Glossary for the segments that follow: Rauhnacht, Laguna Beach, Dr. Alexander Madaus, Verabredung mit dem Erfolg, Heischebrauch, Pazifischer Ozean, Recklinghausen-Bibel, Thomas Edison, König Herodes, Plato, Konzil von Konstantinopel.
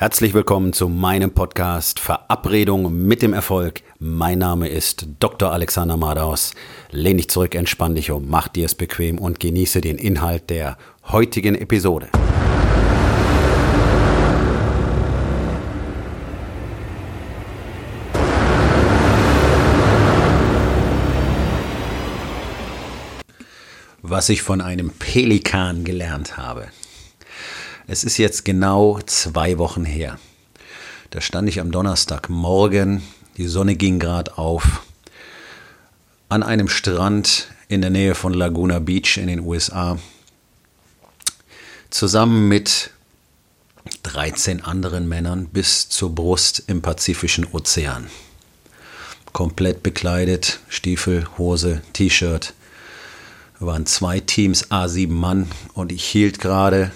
Herzlich willkommen zu meinem Podcast Verabredung mit dem Erfolg. Mein Name ist Dr. Alexander Madaus. Lehn dich zurück, entspann dich um, mach dir es bequem und genieße den Inhalt der heutigen Episode. Was ich von einem Pelikan gelernt habe. Es ist jetzt genau 2 Wochen her. Da stand ich am Donnerstagmorgen, die Sonne ging gerade auf, an einem Strand in der Nähe von Laguna Beach in den USA, zusammen mit 13 anderen Männern bis zur Brust im Pazifischen Ozean. Komplett bekleidet, Stiefel, Hose, T-Shirt. Da waren 2 Teams, A7 Mann, und ich hielt gerade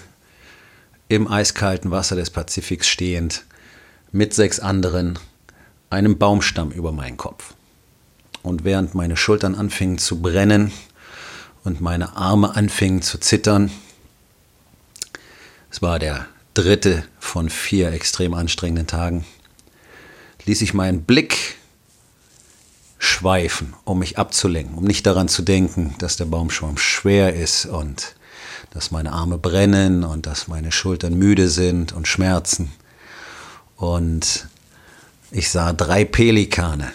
im eiskalten Wasser des Pazifiks stehend mit 6 anderen einem Baumstamm über meinen Kopf. Und während meine Schultern anfingen zu brennen und meine Arme anfingen zu zittern, es war der 3. von 4 extrem anstrengenden Tagen, ließ ich meinen Blick schweifen, um mich abzulenken, um nicht daran zu denken, dass der Baumstamm schwer ist und dass meine Arme brennen und dass meine Schultern müde sind und schmerzen. Und ich sah 3 Pelikane.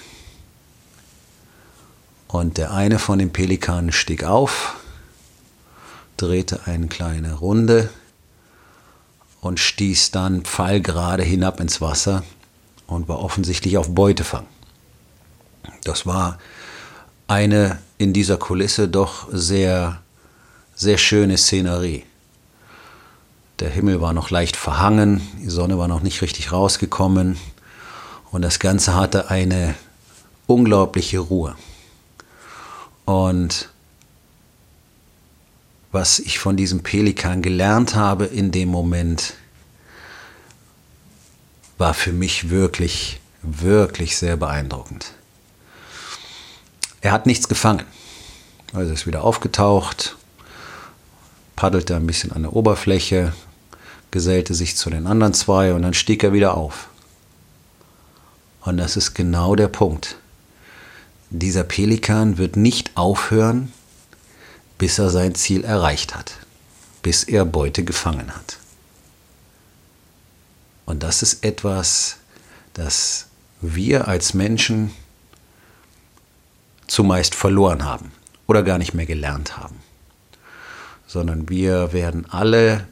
Und der eine von den Pelikanen stieg auf, drehte eine kleine Runde und stieß dann pfeilgerade hinab ins Wasser und war offensichtlich auf Beutefang. Das war eine in dieser Kulisse doch sehr schöne Szenerie. Der Himmel war noch leicht verhangen, die Sonne war noch nicht richtig rausgekommen und das Ganze hatte eine unglaubliche Ruhe. Und was ich von diesem Pelikan gelernt habe in dem Moment, war für mich wirklich, wirklich sehr beeindruckend. Er hat nichts gefangen. Also ist wieder aufgetaucht, paddelte ein bisschen an der Oberfläche, gesellte sich zu den anderen 2 und dann stieg er wieder auf. Und das ist genau der Punkt. Dieser Pelikan wird nicht aufhören, bis er sein Ziel erreicht hat, bis er Beute gefangen hat. Und das ist etwas, das wir als Menschen zumeist verloren haben oder gar nicht mehr gelernt haben, sondern wir werden alle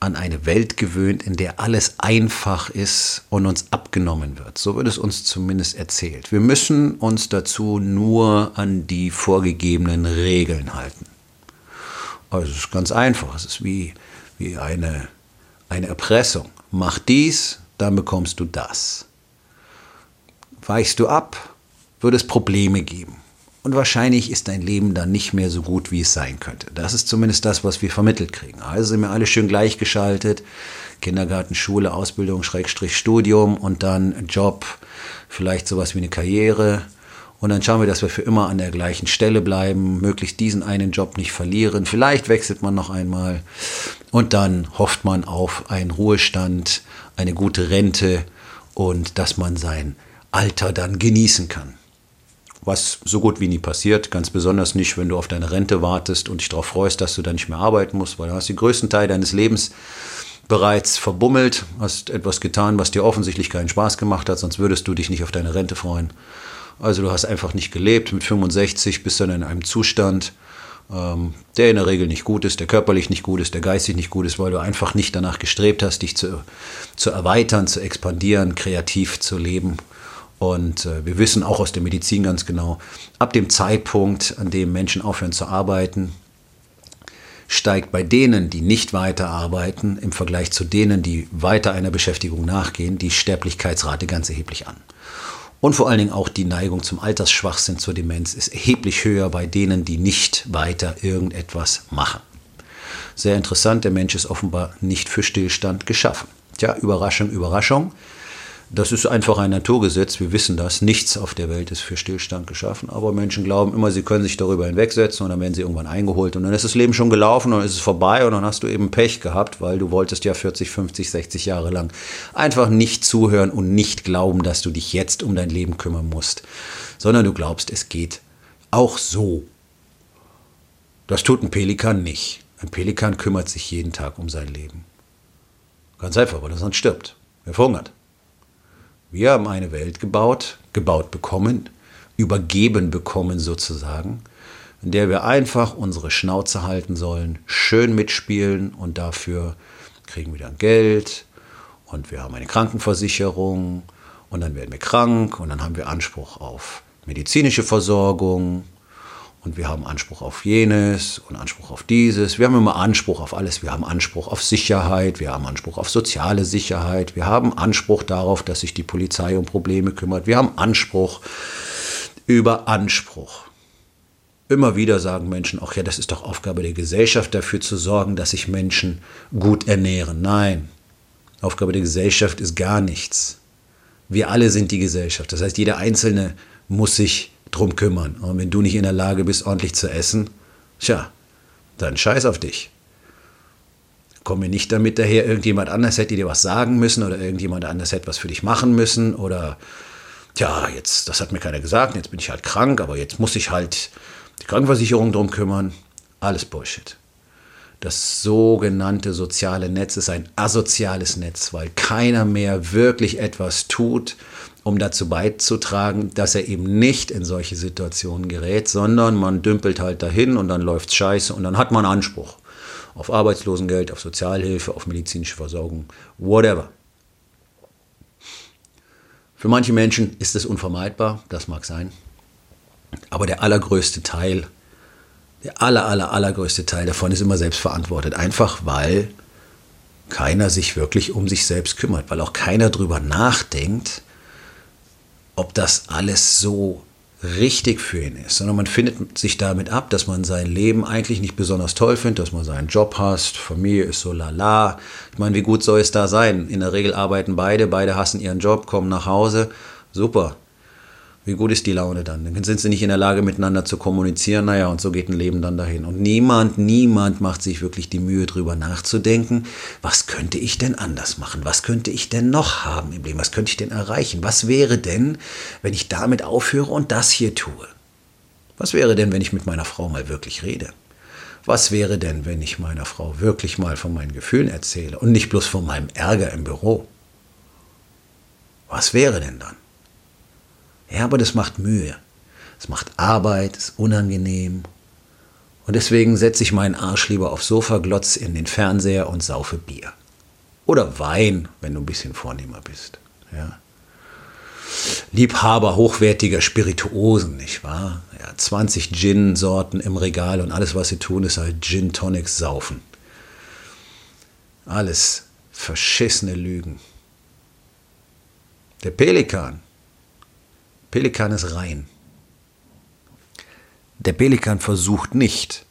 an eine Welt gewöhnt, in der alles einfach ist und uns abgenommen wird. So wird es uns zumindest erzählt. Wir müssen uns dazu nur an die vorgegebenen Regeln halten. Also es ist ganz einfach. Es ist wie eine Erpressung. Mach dies, dann bekommst du das. Weichst du ab, wird es Probleme geben. Und wahrscheinlich ist dein Leben dann nicht mehr so gut, wie es sein könnte. Das ist zumindest das, was wir vermittelt kriegen. Also sind wir alle schön gleichgeschaltet. Kindergarten, Schule, Ausbildung, Schrägstrich, Studium und dann Job, vielleicht sowas wie eine Karriere. Und dann schauen wir, dass wir für immer an der gleichen Stelle bleiben, möglichst diesen einen Job nicht verlieren. Vielleicht wechselt man noch einmal. Und dann hofft man auf einen Ruhestand, eine gute Rente und dass man sein Alter dann genießen kann. Was so gut wie nie passiert, ganz besonders nicht, wenn du auf deine Rente wartest und dich darauf freust, dass du dann nicht mehr arbeiten musst, weil du hast den größten Teil deines Lebens bereits verbummelt, hast etwas getan, was dir offensichtlich keinen Spaß gemacht hat, sonst würdest du dich nicht auf deine Rente freuen. Also du hast einfach nicht gelebt, mit 65 bist du dann in einem Zustand, der in der Regel nicht gut ist, der körperlich nicht gut ist, der geistig nicht gut ist, weil du einfach nicht danach gestrebt hast, dich zu erweitern, zu expandieren, kreativ zu leben. Und wir wissen auch aus der Medizin ganz genau, ab dem Zeitpunkt, an dem Menschen aufhören zu arbeiten, steigt bei denen, die nicht weiterarbeiten, im Vergleich zu denen, die weiter einer Beschäftigung nachgehen, die Sterblichkeitsrate ganz erheblich an. Und vor allen Dingen auch die Neigung zum Altersschwachsinn, zur Demenz, ist erheblich höher bei denen, die nicht weiter irgendetwas machen. Sehr interessant, der Mensch ist offenbar nicht für Stillstand geschaffen. Tja, Überraschung, Überraschung. Das ist einfach ein Naturgesetz, wir wissen das. Nichts auf der Welt ist für Stillstand geschaffen. Aber Menschen glauben immer, sie können sich darüber hinwegsetzen und dann werden sie irgendwann eingeholt. Und dann ist das Leben schon gelaufen und dann ist es vorbei und dann hast du eben Pech gehabt, weil du wolltest ja 40, 50, 60 Jahre lang einfach nicht zuhören und nicht glauben, dass du dich jetzt um dein Leben kümmern musst. Sondern du glaubst, es geht auch so. Das tut ein Pelikan nicht. Ein Pelikan kümmert sich jeden Tag um sein Leben. Ganz einfach, weil er sonst stirbt. Er verhungert. Wir haben eine Welt gebaut bekommen, übergeben bekommen sozusagen, in der wir einfach unsere Schnauze halten sollen, schön mitspielen und dafür kriegen wir dann Geld und wir haben eine Krankenversicherung und dann werden wir krank und dann haben wir Anspruch auf medizinische Versorgung und wir haben Anspruch auf jenes und Anspruch auf dieses. Wir haben immer Anspruch auf alles. Wir haben Anspruch auf Sicherheit, wir haben Anspruch auf soziale Sicherheit, wir haben Anspruch darauf, dass sich die Polizei um Probleme kümmert. Wir haben Anspruch über Anspruch. Immer wieder sagen Menschen, ach ja, das ist doch Aufgabe der Gesellschaft, dafür zu sorgen, dass sich Menschen gut ernähren. Nein, Aufgabe der Gesellschaft ist gar nichts. Wir alle sind die Gesellschaft. Das heißt, jeder Einzelne muss sich drum kümmern. Und wenn du nicht in der Lage bist, ordentlich zu essen, tja, dann scheiß auf dich. Komm mir nicht damit daher, irgendjemand anders hätte dir was sagen müssen oder irgendjemand anders hätte was für dich machen müssen oder, tja, jetzt, das hat mir keiner gesagt, jetzt bin ich halt krank, aber jetzt muss ich halt die Krankenversicherung drum kümmern. Alles Bullshit. Das sogenannte soziale Netz ist ein asoziales Netz, weil keiner mehr wirklich etwas tut, um dazu beizutragen, dass er eben nicht in solche Situationen gerät, sondern man dümpelt halt dahin und dann läuft's scheiße und dann hat man Anspruch auf Arbeitslosengeld, auf Sozialhilfe, auf medizinische Versorgung, whatever. Für manche Menschen ist es unvermeidbar, das mag sein, aber der allergrößte Teil, der allergrößte Teil davon ist immer selbst verantwortet, einfach weil keiner sich wirklich um sich selbst kümmert, weil auch keiner drüber nachdenkt, ob das alles so richtig für ihn ist, sondern man findet sich damit ab, dass man sein Leben eigentlich nicht besonders toll findet, dass man seinen Job hasst, Familie ist so lala. Ich meine, wie gut soll es da sein? In der Regel arbeiten beide hassen ihren Job, kommen nach Hause, super. Wie gut ist die Laune dann? Dann sind sie nicht in der Lage, miteinander zu kommunizieren, naja, und so geht ein Leben dann dahin. Und niemand macht sich wirklich die Mühe, drüber nachzudenken, was könnte ich denn anders machen? Was könnte ich denn noch haben im Leben? Was könnte ich denn erreichen? Was wäre denn, wenn ich damit aufhöre und das hier tue? Was wäre denn, wenn ich mit meiner Frau mal wirklich rede? Was wäre denn, wenn ich meiner Frau wirklich mal von meinen Gefühlen erzähle und nicht bloß von meinem Ärger im Büro? Was wäre denn dann? Ja, aber das macht Mühe, es macht Arbeit, ist unangenehm und deswegen setze ich meinen Arsch lieber aufs Sofa, glotz in den Fernseher und saufe Bier. Oder Wein, wenn du ein bisschen vornehmer bist. Ja. Liebhaber hochwertiger Spirituosen, nicht wahr? Ja, 20 Gin-Sorten im Regal und alles, was sie tun, ist halt Gin-Tonics saufen. Alles verschissene Lügen. Der Pelikan ist rein. Der Pelikan versucht nicht,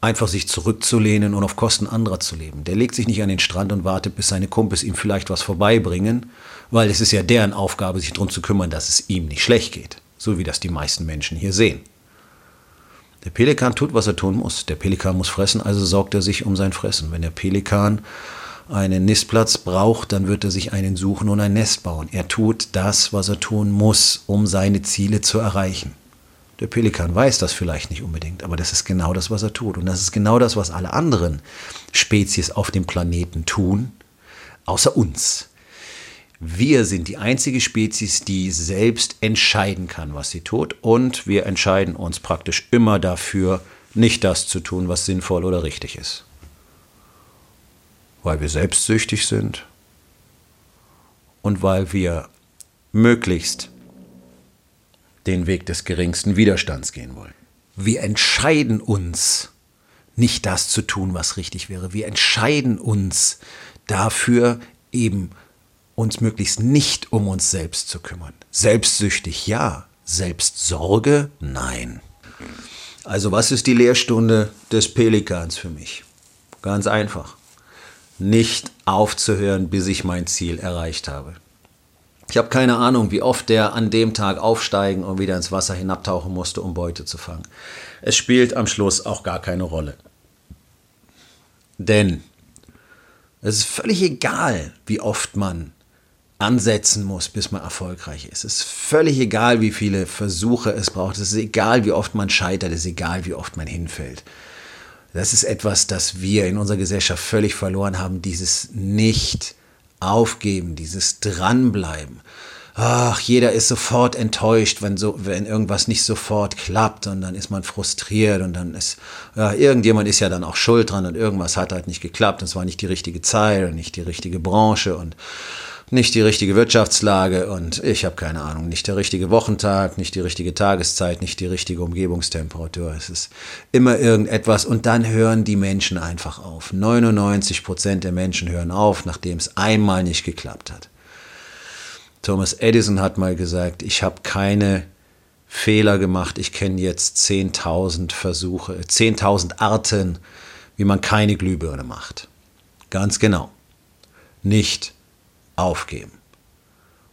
einfach sich zurückzulehnen und auf Kosten anderer zu leben. Der legt sich nicht an den Strand und wartet, bis seine Kumpels ihm vielleicht was vorbeibringen, weil es ist ja deren Aufgabe, sich darum zu kümmern, dass es ihm nicht schlecht geht, so wie das die meisten Menschen hier sehen. Der Pelikan tut, was er tun muss. Der Pelikan muss fressen, also sorgt er sich um sein Fressen. Wenn der Pelikan einen Nistplatz braucht, dann wird er sich einen suchen und ein Nest bauen. Er tut das, was er tun muss, um seine Ziele zu erreichen. Der Pelikan weiß das vielleicht nicht unbedingt, aber das ist genau das, was er tut. Und das ist genau das, was alle anderen Spezies auf dem Planeten tun, außer uns. Wir sind die einzige Spezies, die selbst entscheiden kann, was sie tut. Und wir entscheiden uns praktisch immer dafür, nicht das zu tun, was sinnvoll oder richtig ist. Weil wir selbstsüchtig sind und weil wir möglichst den Weg des geringsten Widerstands gehen wollen. Wir entscheiden uns, nicht das zu tun, was richtig wäre. Wir entscheiden uns dafür, eben uns möglichst nicht um uns selbst zu kümmern. Selbstsüchtig ja, Selbstsorge nein. Also was ist die Lehrstunde des Pelikans für mich? Ganz einfach. Nicht aufzuhören, bis ich mein Ziel erreicht habe. Ich habe keine Ahnung, wie oft der an dem Tag aufsteigen und wieder ins Wasser hinabtauchen musste, um Beute zu fangen. Es spielt am Schluss auch gar keine Rolle. Denn es ist völlig egal, wie oft man ansetzen muss, bis man erfolgreich ist. Es ist völlig egal, wie viele Versuche es braucht. Es ist egal, wie oft man scheitert. Es ist egal, wie oft man hinfällt. Das ist etwas, das wir in unserer Gesellschaft völlig verloren haben. Dieses Nicht-Aufgeben, dieses Dranbleiben. Ach, jeder ist sofort enttäuscht, wenn irgendwas nicht sofort klappt, und dann ist man frustriert und dann ist, ja, irgendjemand ist ja dann auch schuld dran und irgendwas hat halt nicht geklappt und es war nicht die richtige Zeit und nicht die richtige Branche und nicht die richtige Wirtschaftslage und ich habe keine Ahnung, nicht der richtige Wochentag, nicht die richtige Tageszeit, nicht die richtige Umgebungstemperatur. Es ist immer irgendetwas und dann hören die Menschen einfach auf. 99% der Menschen hören auf, nachdem es einmal nicht geklappt hat. Thomas Edison hat mal gesagt, ich habe keine Fehler gemacht, ich kenne jetzt 10.000 Versuche, 10.000 Arten, wie man keine Glühbirne macht. Ganz genau. Nicht aufgeben.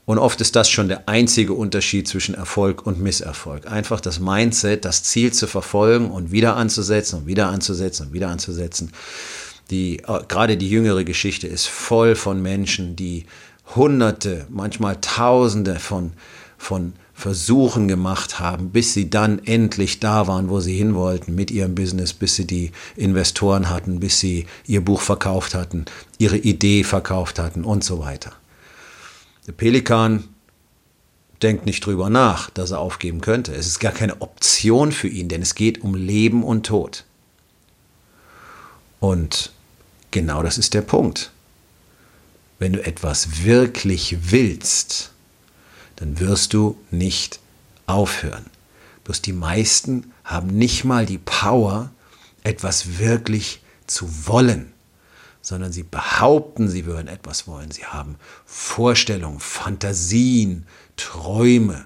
Und oft ist das schon der einzige Unterschied zwischen Erfolg und Misserfolg. Einfach das Mindset, das Ziel zu verfolgen und wieder anzusetzen und wieder anzusetzen und wieder anzusetzen. Gerade die jüngere Geschichte ist voll von Menschen, die Hunderte, manchmal Tausende von Versuchen gemacht haben, bis sie dann endlich da waren, wo sie hin wollten mit ihrem Business, bis sie die Investoren hatten, bis sie ihr Buch verkauft hatten, ihre Idee verkauft hatten und so weiter. Der Pelikan denkt nicht drüber nach, dass er aufgeben könnte. Es ist gar keine Option für ihn, denn es geht um Leben und Tod. Und genau das ist der Punkt. Wenn du etwas wirklich willst, dann wirst du nicht aufhören. Bloß die meisten haben nicht mal die Power, etwas wirklich zu wollen, sondern sie behaupten, sie würden etwas wollen. Sie haben Vorstellungen, Fantasien, Träume.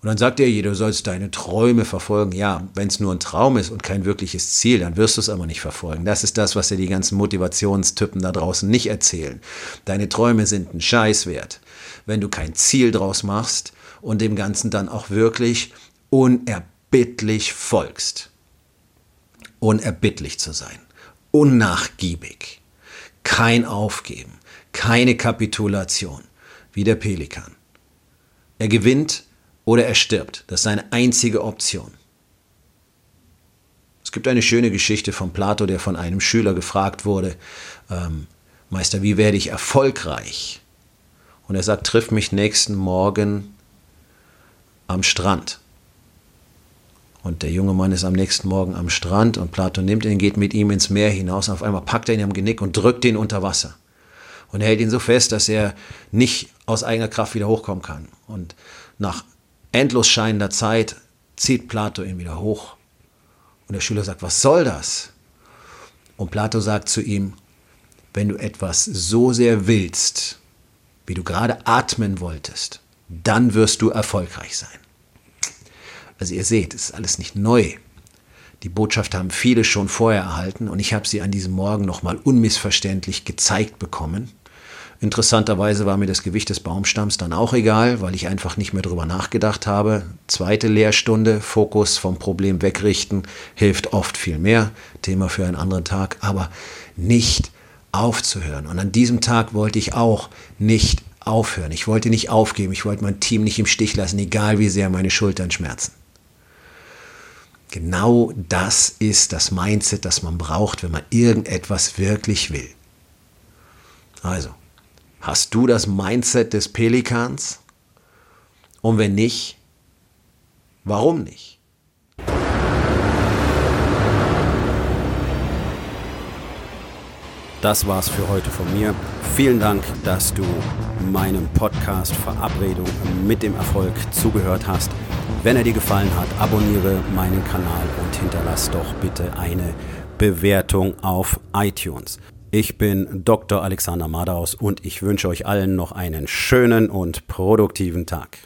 Und dann sagt dir jeder, du sollst deine Träume verfolgen. Ja, wenn es nur ein Traum ist und kein wirkliches Ziel, dann wirst du es aber nicht verfolgen. Das ist das, was dir die ganzen Motivationstypen da draußen nicht erzählen. Deine Träume sind ein Scheiß wert, wenn du kein Ziel draus machst und dem Ganzen dann auch wirklich unerbittlich folgst. Unerbittlich zu sein, unnachgiebig, kein Aufgeben, keine Kapitulation, wie der Pelikan. Er gewinnt oder er stirbt. Das ist seine einzige Option. Es gibt eine schöne Geschichte von Plato, der von einem Schüler gefragt wurde, Meister, wie werde ich erfolgreich? Und er sagt, triff mich nächsten Morgen am Strand. Und der junge Mann ist am nächsten Morgen am Strand und Plato nimmt ihn, geht mit ihm ins Meer hinaus und auf einmal packt er ihn am Genick und drückt ihn unter Wasser. Und hält ihn so fest, dass er nicht aus eigener Kraft wieder hochkommen kann. Und nach endlos scheinender Zeit zieht Plato ihn wieder hoch. Und der Schüler sagt, was soll das? Und Plato sagt zu ihm, wenn du etwas so sehr willst, wie du gerade atmen wolltest, dann wirst du erfolgreich sein. Also ihr seht, es ist alles nicht neu. Die Botschaft haben viele schon vorher erhalten und ich habe sie an diesem Morgen nochmal unmissverständlich gezeigt bekommen. Interessanterweise war mir das Gewicht des Baumstamms dann auch egal, weil ich einfach nicht mehr drüber nachgedacht habe. Zweite Lehrstunde, Fokus vom Problem wegrichten, hilft oft viel mehr. Thema für einen anderen Tag, aber nicht aufzuhören. Und an diesem Tag wollte ich auch nicht aufhören. Ich wollte nicht aufgeben, ich wollte mein Team nicht im Stich lassen, egal wie sehr meine Schultern schmerzen. Genau das ist das Mindset, das man braucht, wenn man irgendetwas wirklich will. Also, hast du das Mindset des Pelikans? Und wenn nicht, warum nicht? Das war's für heute von mir. Vielen Dank, dass du meinem Podcast Verabredung mit dem Erfolg zugehört hast. Wenn er dir gefallen hat, abonniere meinen Kanal und hinterlass doch bitte eine Bewertung auf iTunes. Ich bin Dr. Alexander Madaus und ich wünsche euch allen noch einen schönen und produktiven Tag.